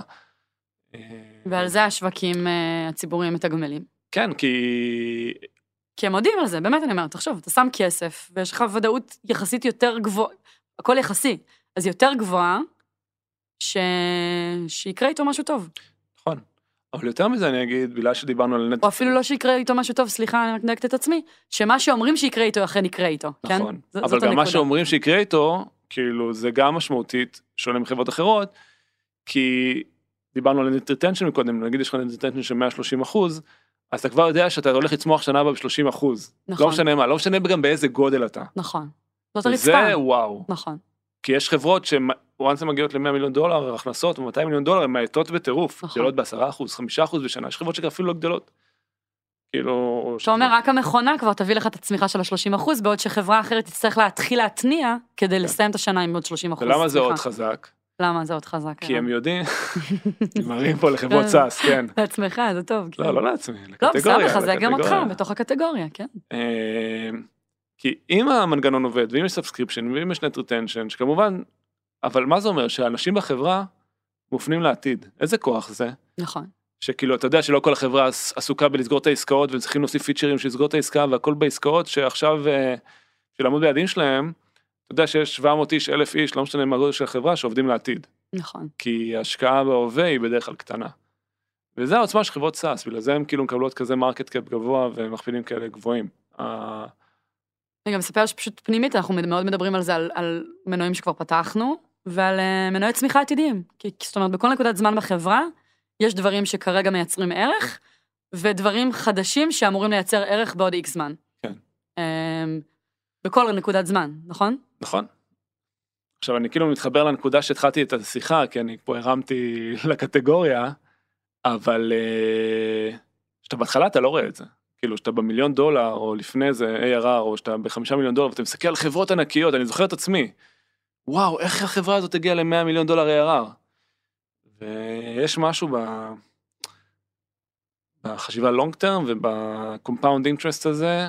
ועל זה השווקים הציבוריים מתגמלים. כן, כי הם יודעים על זה, באמת אני אומרת, תחשוב, אתה שם כסף, ויש לך ודאות יחסית יותר גבוהה, הכל יחסי, אז יותר גבוהה, שיקרה איתו משהו טוב. נכון. אבל יותר מזה אני אגיד, בגלל שדיברנו על נטו... או אפילו לא שיקרה איתו משהו טוב, סליחה, אני מקנקת את עצמי, שמה שאומרים שיקרה איתו, אכן יקרה איתו. נכון, כן? אבל גם מה שאומרים שיקרה איתו, כאילו זה גם משמעותית, שונה מחברות אחרות, כי דיברנו על נטרטנשן מקודם, נגיד יש לך נטרטנשן של 130%, אז אתה כבר יודע שאתה הולך לצמוח שנה בה ב-30%. נכון. לא משנה מה, לא משנה גם באיזה גודל אתה. נכון. זאת הרצפה. זה וואו. נכון. כי יש חברות שוואנס הן מגיעות ל$100 מיליון, הכנסות ו$200 מיליון, הן מעטות בטירוף, גדלות ב10%, 5% בשנה, יש חברות שכאפילו לא גדלות. כאילו... אתה אומר, רק המכונה כבר תביא לך את הצמיחה של ה-30%, בעוד שחברה אחרת תצטרך להתחיל להתניע, כדי לסיים את השנה עם עוד 30%. ולמה זה עוד חזק? למה זה עוד חזק? כי הם יודעים, מראים פה לחברות סאס, כן. לעצמך, זה טוב. לא, לא לעצמי, לקטגוריה. לא, בסדר, זה גם אותך, בתוך הקטגוריה, כן. כי אם המנגנון עובד, ואם יש סאבסקריפשן, ואם יש נט ריטנשן, שכמובן, אבל מה זה אומר? שהאנשים בחברה מופנים לעתיד. איזה כוח זה? נכון. שכאילו, אתה יודע שלא כל החברה עסוקה בלסגור את העסקאות, וצריכים להוסיף פיצ'רים שלסגור את העסקה, והכל בעסקאות שעכשיו, שלעמוד ביעדים שלהם, אתה יודע שיש 700 איש, 1,000 איש, לא משנה מהגודל של החברה, שעובדים לעתיד. נכון. כי ההשקעה בהווה היא בדרך כלל קטנה. וזה העוצמה של חברות סאס, בגלל זה הם כאילו מקבלות כזה מרקט קאפ גבוה, ומכפילים כאלה גבוהים. אני גם מספר שפשוט פנימית, אנחנו מאוד מדברים על זה, על מנועים שכבר פתחנו, ועל מנועי צמיחה עתידיים. כי זאת אומרת, בכל נקודת זמן בחברה, יש דברים שכרגע מייצרים ערך, ודברים חדשים שאמורים לייצר ערך בעוד איקס זמן. כן. בכל נקודת זמן, נכון? נכון. עכשיו, אני כאילו מתחבר לנקודה שהתחלתי את השיחה, כי אני פה הרמתי לקטגוריה, אבל שאתה בהתחלה אתה לא רואה את זה. כאילו, שאתה ב$1,000,000, או לפני זה ARR, או שאתה ב$5 מיליון, ואתה מסתכל על חברות ענקיות, אני זוכר את עצמי, וואו, איך החברה הזאת הגיעה ל$100 מיליון ARR? ויש משהו בחשיבה long term, ובקומפאונד אינטרסט הזה,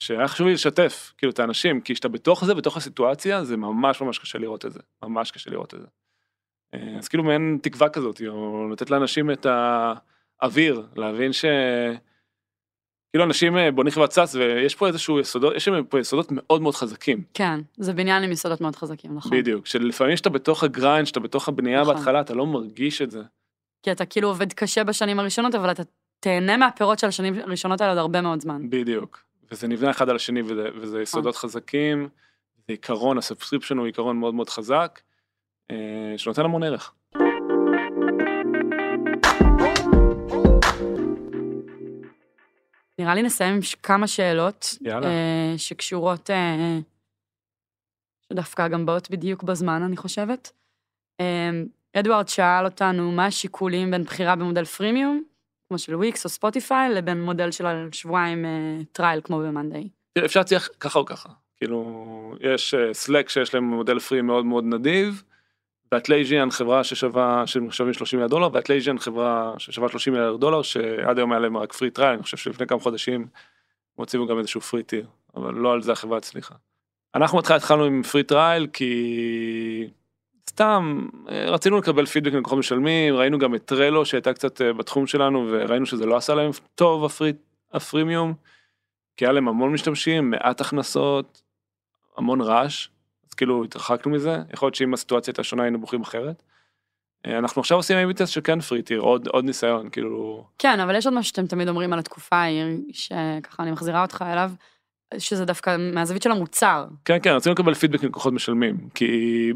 שהיה חשוב לי לשתף, כאילו, את האנשים, כי שאתה בתוך זה, בתוך הסיטואציה, זה ממש ממש קשה לראות את זה, ממש קשה לראות את זה. אז כאילו, מעין תקווה כזאת, או לתת לאנשים את האוויר, להבין ש... כאילו אנשים בונים חברת סאס, ויש פה איזשהו יסודות, יש פה יסודות מאוד מאוד חזקים. כן, זה בניין עם יסודות מאוד חזקים, נכון. בדיוק, שלפעמים שאתה בתוך הגריינד, שאתה בתוך הבנייה בהתחלה, אתה לא מרגיש את זה. כי אתה כאילו עובד קשה בשנים הראשונות, אבל אתה תהנה מהפירות של השנים הראשונות האלה עוד הרבה מאוד זמן. בדיוק, וזה נבנה אחד על השני, וזה יסודות חזקים, זה עיקרון, הסאבסקריפשן הוא עיקרון מאוד מאוד חזק, שנותן המון ערך. נראה לי נסיים עם כמה שאלות, שקשורות, שדווקא גם באות בדיוק בזמן, אני חושבת. אדוארד שאל אותנו, מה השיקולים בין בחירה במודל פרימיום, כמו של וויקס או ספוטיפיי, לבין מודל של שבועיים טרייל, כמו במנדי? אפשר להציע ככה או ככה. כאילו, יש סלק שיש להם מודל פרי מאוד מאוד נדיב, ואטלייג'יאן חברה ששווה, ששווים $30 מיליארד, ואטלייג'יאן חברה ששווה $30 מיליארד, שעד היום היה להם רק פרי טרייל, אני חושב שלפני כמה חודשים מוציאו גם איזשהו פרי טיר, אבל לא על זה החברה הצליחה. אנחנו התחלנו עם פרי טרייל, כי סתם רצינו לקבל פידבק מלקוחות משלמים, ראינו גם את טרלו שהייתה קצת בתחום שלנו, וראינו שזה לא עשה להם טוב, הפרימיום, כי היה להם המון משתמשים, מעט הכנסות, המון רעש, אז כאילו התרחקנו מזה, יכול להיות שאם הסיטואציה הייתה שונה היינו בוחרים אחרת. אנחנו עכשיו עושים A/B טסט שכן פריטיר, עוד ניסיון, כאילו... כן, אבל יש עוד מה שאתם תמיד אומרים על התקופה ההיא, שככה אני מחזירה אותך אליו, שזה דווקא מהזווית של המוצר. כן, כן, רצינו לקבל פידבק מלקוחות משלמים, כי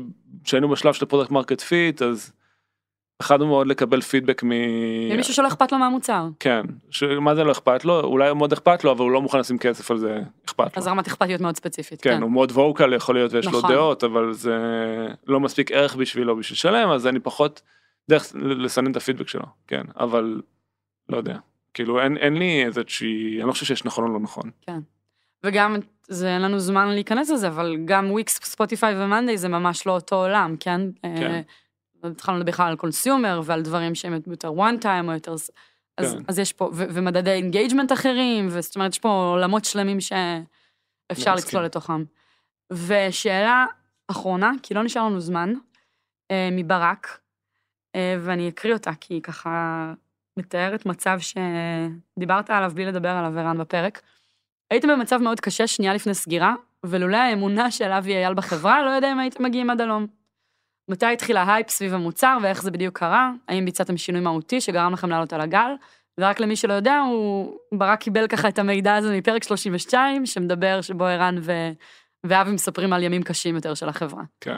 כשהיינו בשלב של פרודקט מרקט פיט, אז פחדנו מאוד לקבל פידבק מ... ממישהו שלא אכפת לו מהמוצר. כן, מה זה לא אכפת לו? אולי מאוד אכפת לו, אבל הוא לא מוכן לשים כסף על זה, אכפת לו. אז רמת אכפתיות מאוד ספציפית. כן, הוא מאוד ווקל, יכול להיות ויש לו דעות, אבל זה לא מספיק ערך בשבילו, בשביל שלם, אז אני פחות דרך לסנן את הפידבק שלו, כן, אבל לא יודע. כאילו, אין לי איזושהי, אני לא חושב שיש נכון או לא נכון. כן, וגם זה אין לנו זמן להיכנס לזה, אבל גם וויקס, ספוטיפיי ומנדי זה ממש לא אותו עולם, כן? כן. התחלנו לדבר על קונסיומר, ועל דברים שהם יותר one time, או יותר... אז יש פה, ומדדי אינגייג'מנט אחרים, וזאת אומרת, יש פה עולמות שלמים שאפשר לצלול לתוכם. ושאלה אחרונה, כי לא נשאר לנו זמן, מברק, ואני אקריא אותה, כי היא ככה מתארת מצב שדיברת עליו בלי לדבר עליו, ערן, בפרק. הייתם במצב מאוד קשה, שנייה לפני סגירה, ולולא האמונה של אבי אייל בחברה, לא יודע אם הייתם מגיעים עד הלום. מתי התחיל ההייפ סביב המוצר, ואיך זה בדיוק קרה? האם ביצעתם שינוי מהותי שגרם לכם לעלות על הגל? ורק למי שלא יודע, הוא ברק קיבל ככה את המידע הזה מפרק 32, שמדבר שבו ערן ואבי מספרים על ימים קשים יותר של החברה. כן.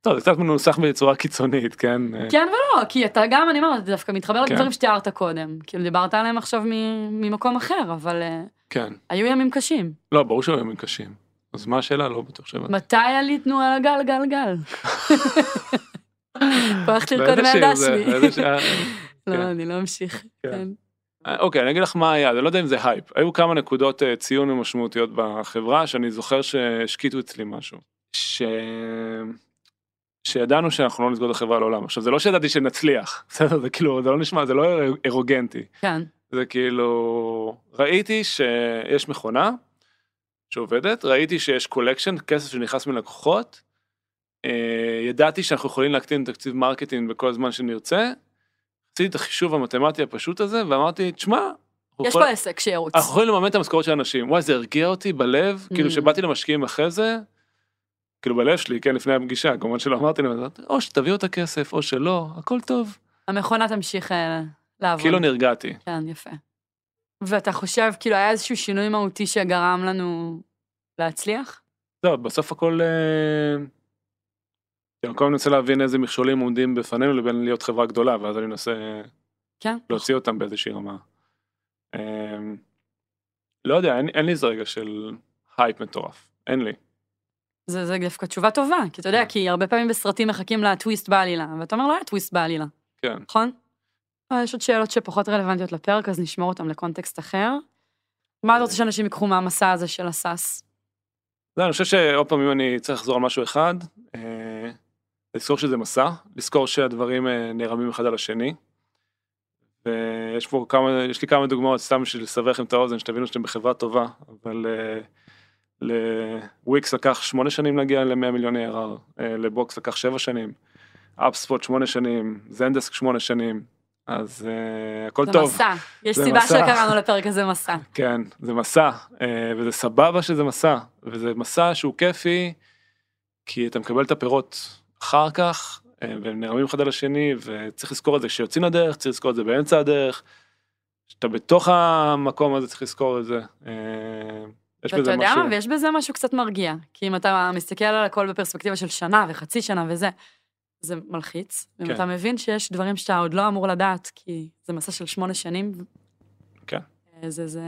טוב, זה קצת מנוסח בצורה קיצונית, כן? כן ולא, כי אתה גם, אני אומרת, דווקא מתחבר לדברים שתיארת קודם. כאילו דיברת עליהם עכשיו ממקום אחר, אבל היו ימים קשים. לא, ברור שהיו ימים קשים. אז מה השאלה? לא בטוח שבאת. מתי עליתנו על הגל, גל, גל? פרחת לרקוד מהדש לי. לא, אני לא אמשיך. אוקיי, אני אגיד לך מה היה, אני לא יודע אם זה הייפ. היו כמה נקודות ציון ומשמעותיות בחברה, שאני זוכר שהשקיטו אצלי משהו. שידענו שאנחנו לא נסגור את החברה לעולם. עכשיו, זה לא שידעתי שנצליח. בסדר, זה כאילו, זה לא נשמע, זה לא אירוגנטי. כן. זה כאילו, ראיתי שיש מכונה, שעובדת, ראיתי שיש קולקשן, כסף שנכנס מלקוחות, ידעתי שאנחנו יכולים להקטין תקציב מרקטינג בכל הזמן שנרצה, עשיתי את החישוב המתמטי הפשוט הזה, ואמרתי, תשמע, יש פה עסק שירוץ. אנחנו יכולים לממן את המשכורות של אנשים, וואי, זה הרגיע אותי בלב, כאילו שבאתי למשקיעים אחרי זה, כאילו בלב שלי, כן, לפני הפגישה, כמובן שלא אמרתי להם, או שתביאו את הכסף, או שלא, הכל טוב. המכונה תמשיך לעבוד. כאילו נרגעתי. כן, יפה. ואתה חושב, כאילו, היה איזשהו שינוי מהותי שגרם לנו להצליח? לא, בסוף הכל... במקום אני רוצה להבין איזה מכשולים עומדים בפנינו לבין להיות חברה גדולה, ואז אני אנסה להוציא אותם באיזושהי רמה. לא יודע, אין לי איזה רגע של הייפ מטורף. אין לי. זה דווקא תשובה טובה, כי אתה יודע, כי הרבה פעמים בסרטים מחכים לטוויסט בעלילה, ואתה אומר, לא היה טוויסט בעלילה. כן. נכון? יש עוד שאלות שפחות רלוונטיות לפרק, אז נשמור אותם לקונטקסט אחר. מה אתה רוצה שאנשים יקחו מהמסע הזה של הסאס? אני חושב שעוד פעם, אם אני צריך לחזור על משהו אחד, לזכור שזה מסע, לזכור שהדברים נערמים אחד על השני, ויש לי כמה דוגמאות, סתם שלסבר לכם את האוזן, שתבינו שאתם בחברה טובה, אבל לוויקס לקח 8 שנים להגיע ל100 מיליון ARR, לבוקס לקח 7 שנים, אפספוט 8 שנים, זנדסק 8 שנים, אז הכל טוב. זה מסע. יש סיבה שקראנו לפרק הזה מסע. כן, זה מסע, וזה סבבה שזה מסע, וזה מסע שהוא כיפי, כי אתה מקבל את הפירות אחר כך, והם נרמים אחד על השני, וצריך לזכור את זה כשיוצאים לדרך, צריך לזכור את זה באמצע הדרך, שאתה בתוך המקום הזה צריך לזכור את זה. ואתה יודע מה, ויש בזה משהו קצת מרגיע, כי אם אתה מסתכל על הכל בפרספקטיבה של שנה וחצי שנה וזה, זה מלחיץ, אם אתה מבין שיש דברים שאתה עוד לא אמור לדעת, כי זה מסע של 8 שנים, זה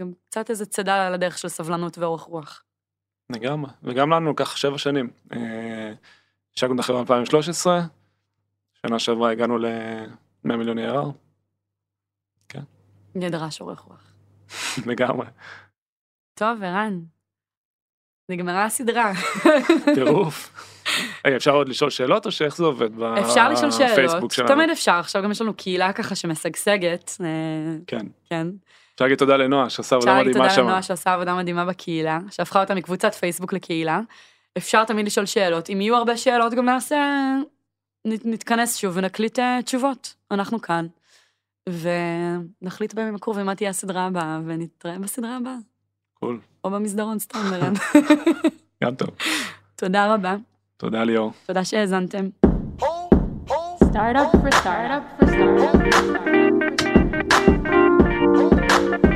גם קצת איזה צדה על הדרך של סבלנות ואורך רוח. לגמרי, וגם לנו כך 7 שנים. השקנו את החברה 2013, שנה שעברה הגענו ל100 מיליון ARR. כן. נדרש אורך רוח. לגמרי. טוב, ערן, נגמרה הסדרה. טירוף. אפשר עוד לשאול שאלות, או שאיך זה עובד בפייסבוק שלנו? אפשר לשאול שאלות, תמיד אפשר, עכשיו גם יש לנו קהילה ככה שמשגשגת. כן. אפשר להגיד תודה לנועה, שעשה עבודה מדהימה שם. אפשר להגיד תודה לנועה, שעשה עבודה מדהימה בקהילה, שהפכה אותה מקבוצת פייסבוק לקהילה. אפשר תמיד לשאול שאלות, אם יהיו הרבה שאלות גם נתכנס שוב ונקליט תשובות, אנחנו כאן. ונחליט בימים הקרובים מה תהיה הסדרה הבאה, ונתראה בסדרה הבאה. קול. או במסדרון סתם, ערן. גם טוב. תודה רבה. תודה ליאור. תודה שהאזנתם. Startup for startup for startup.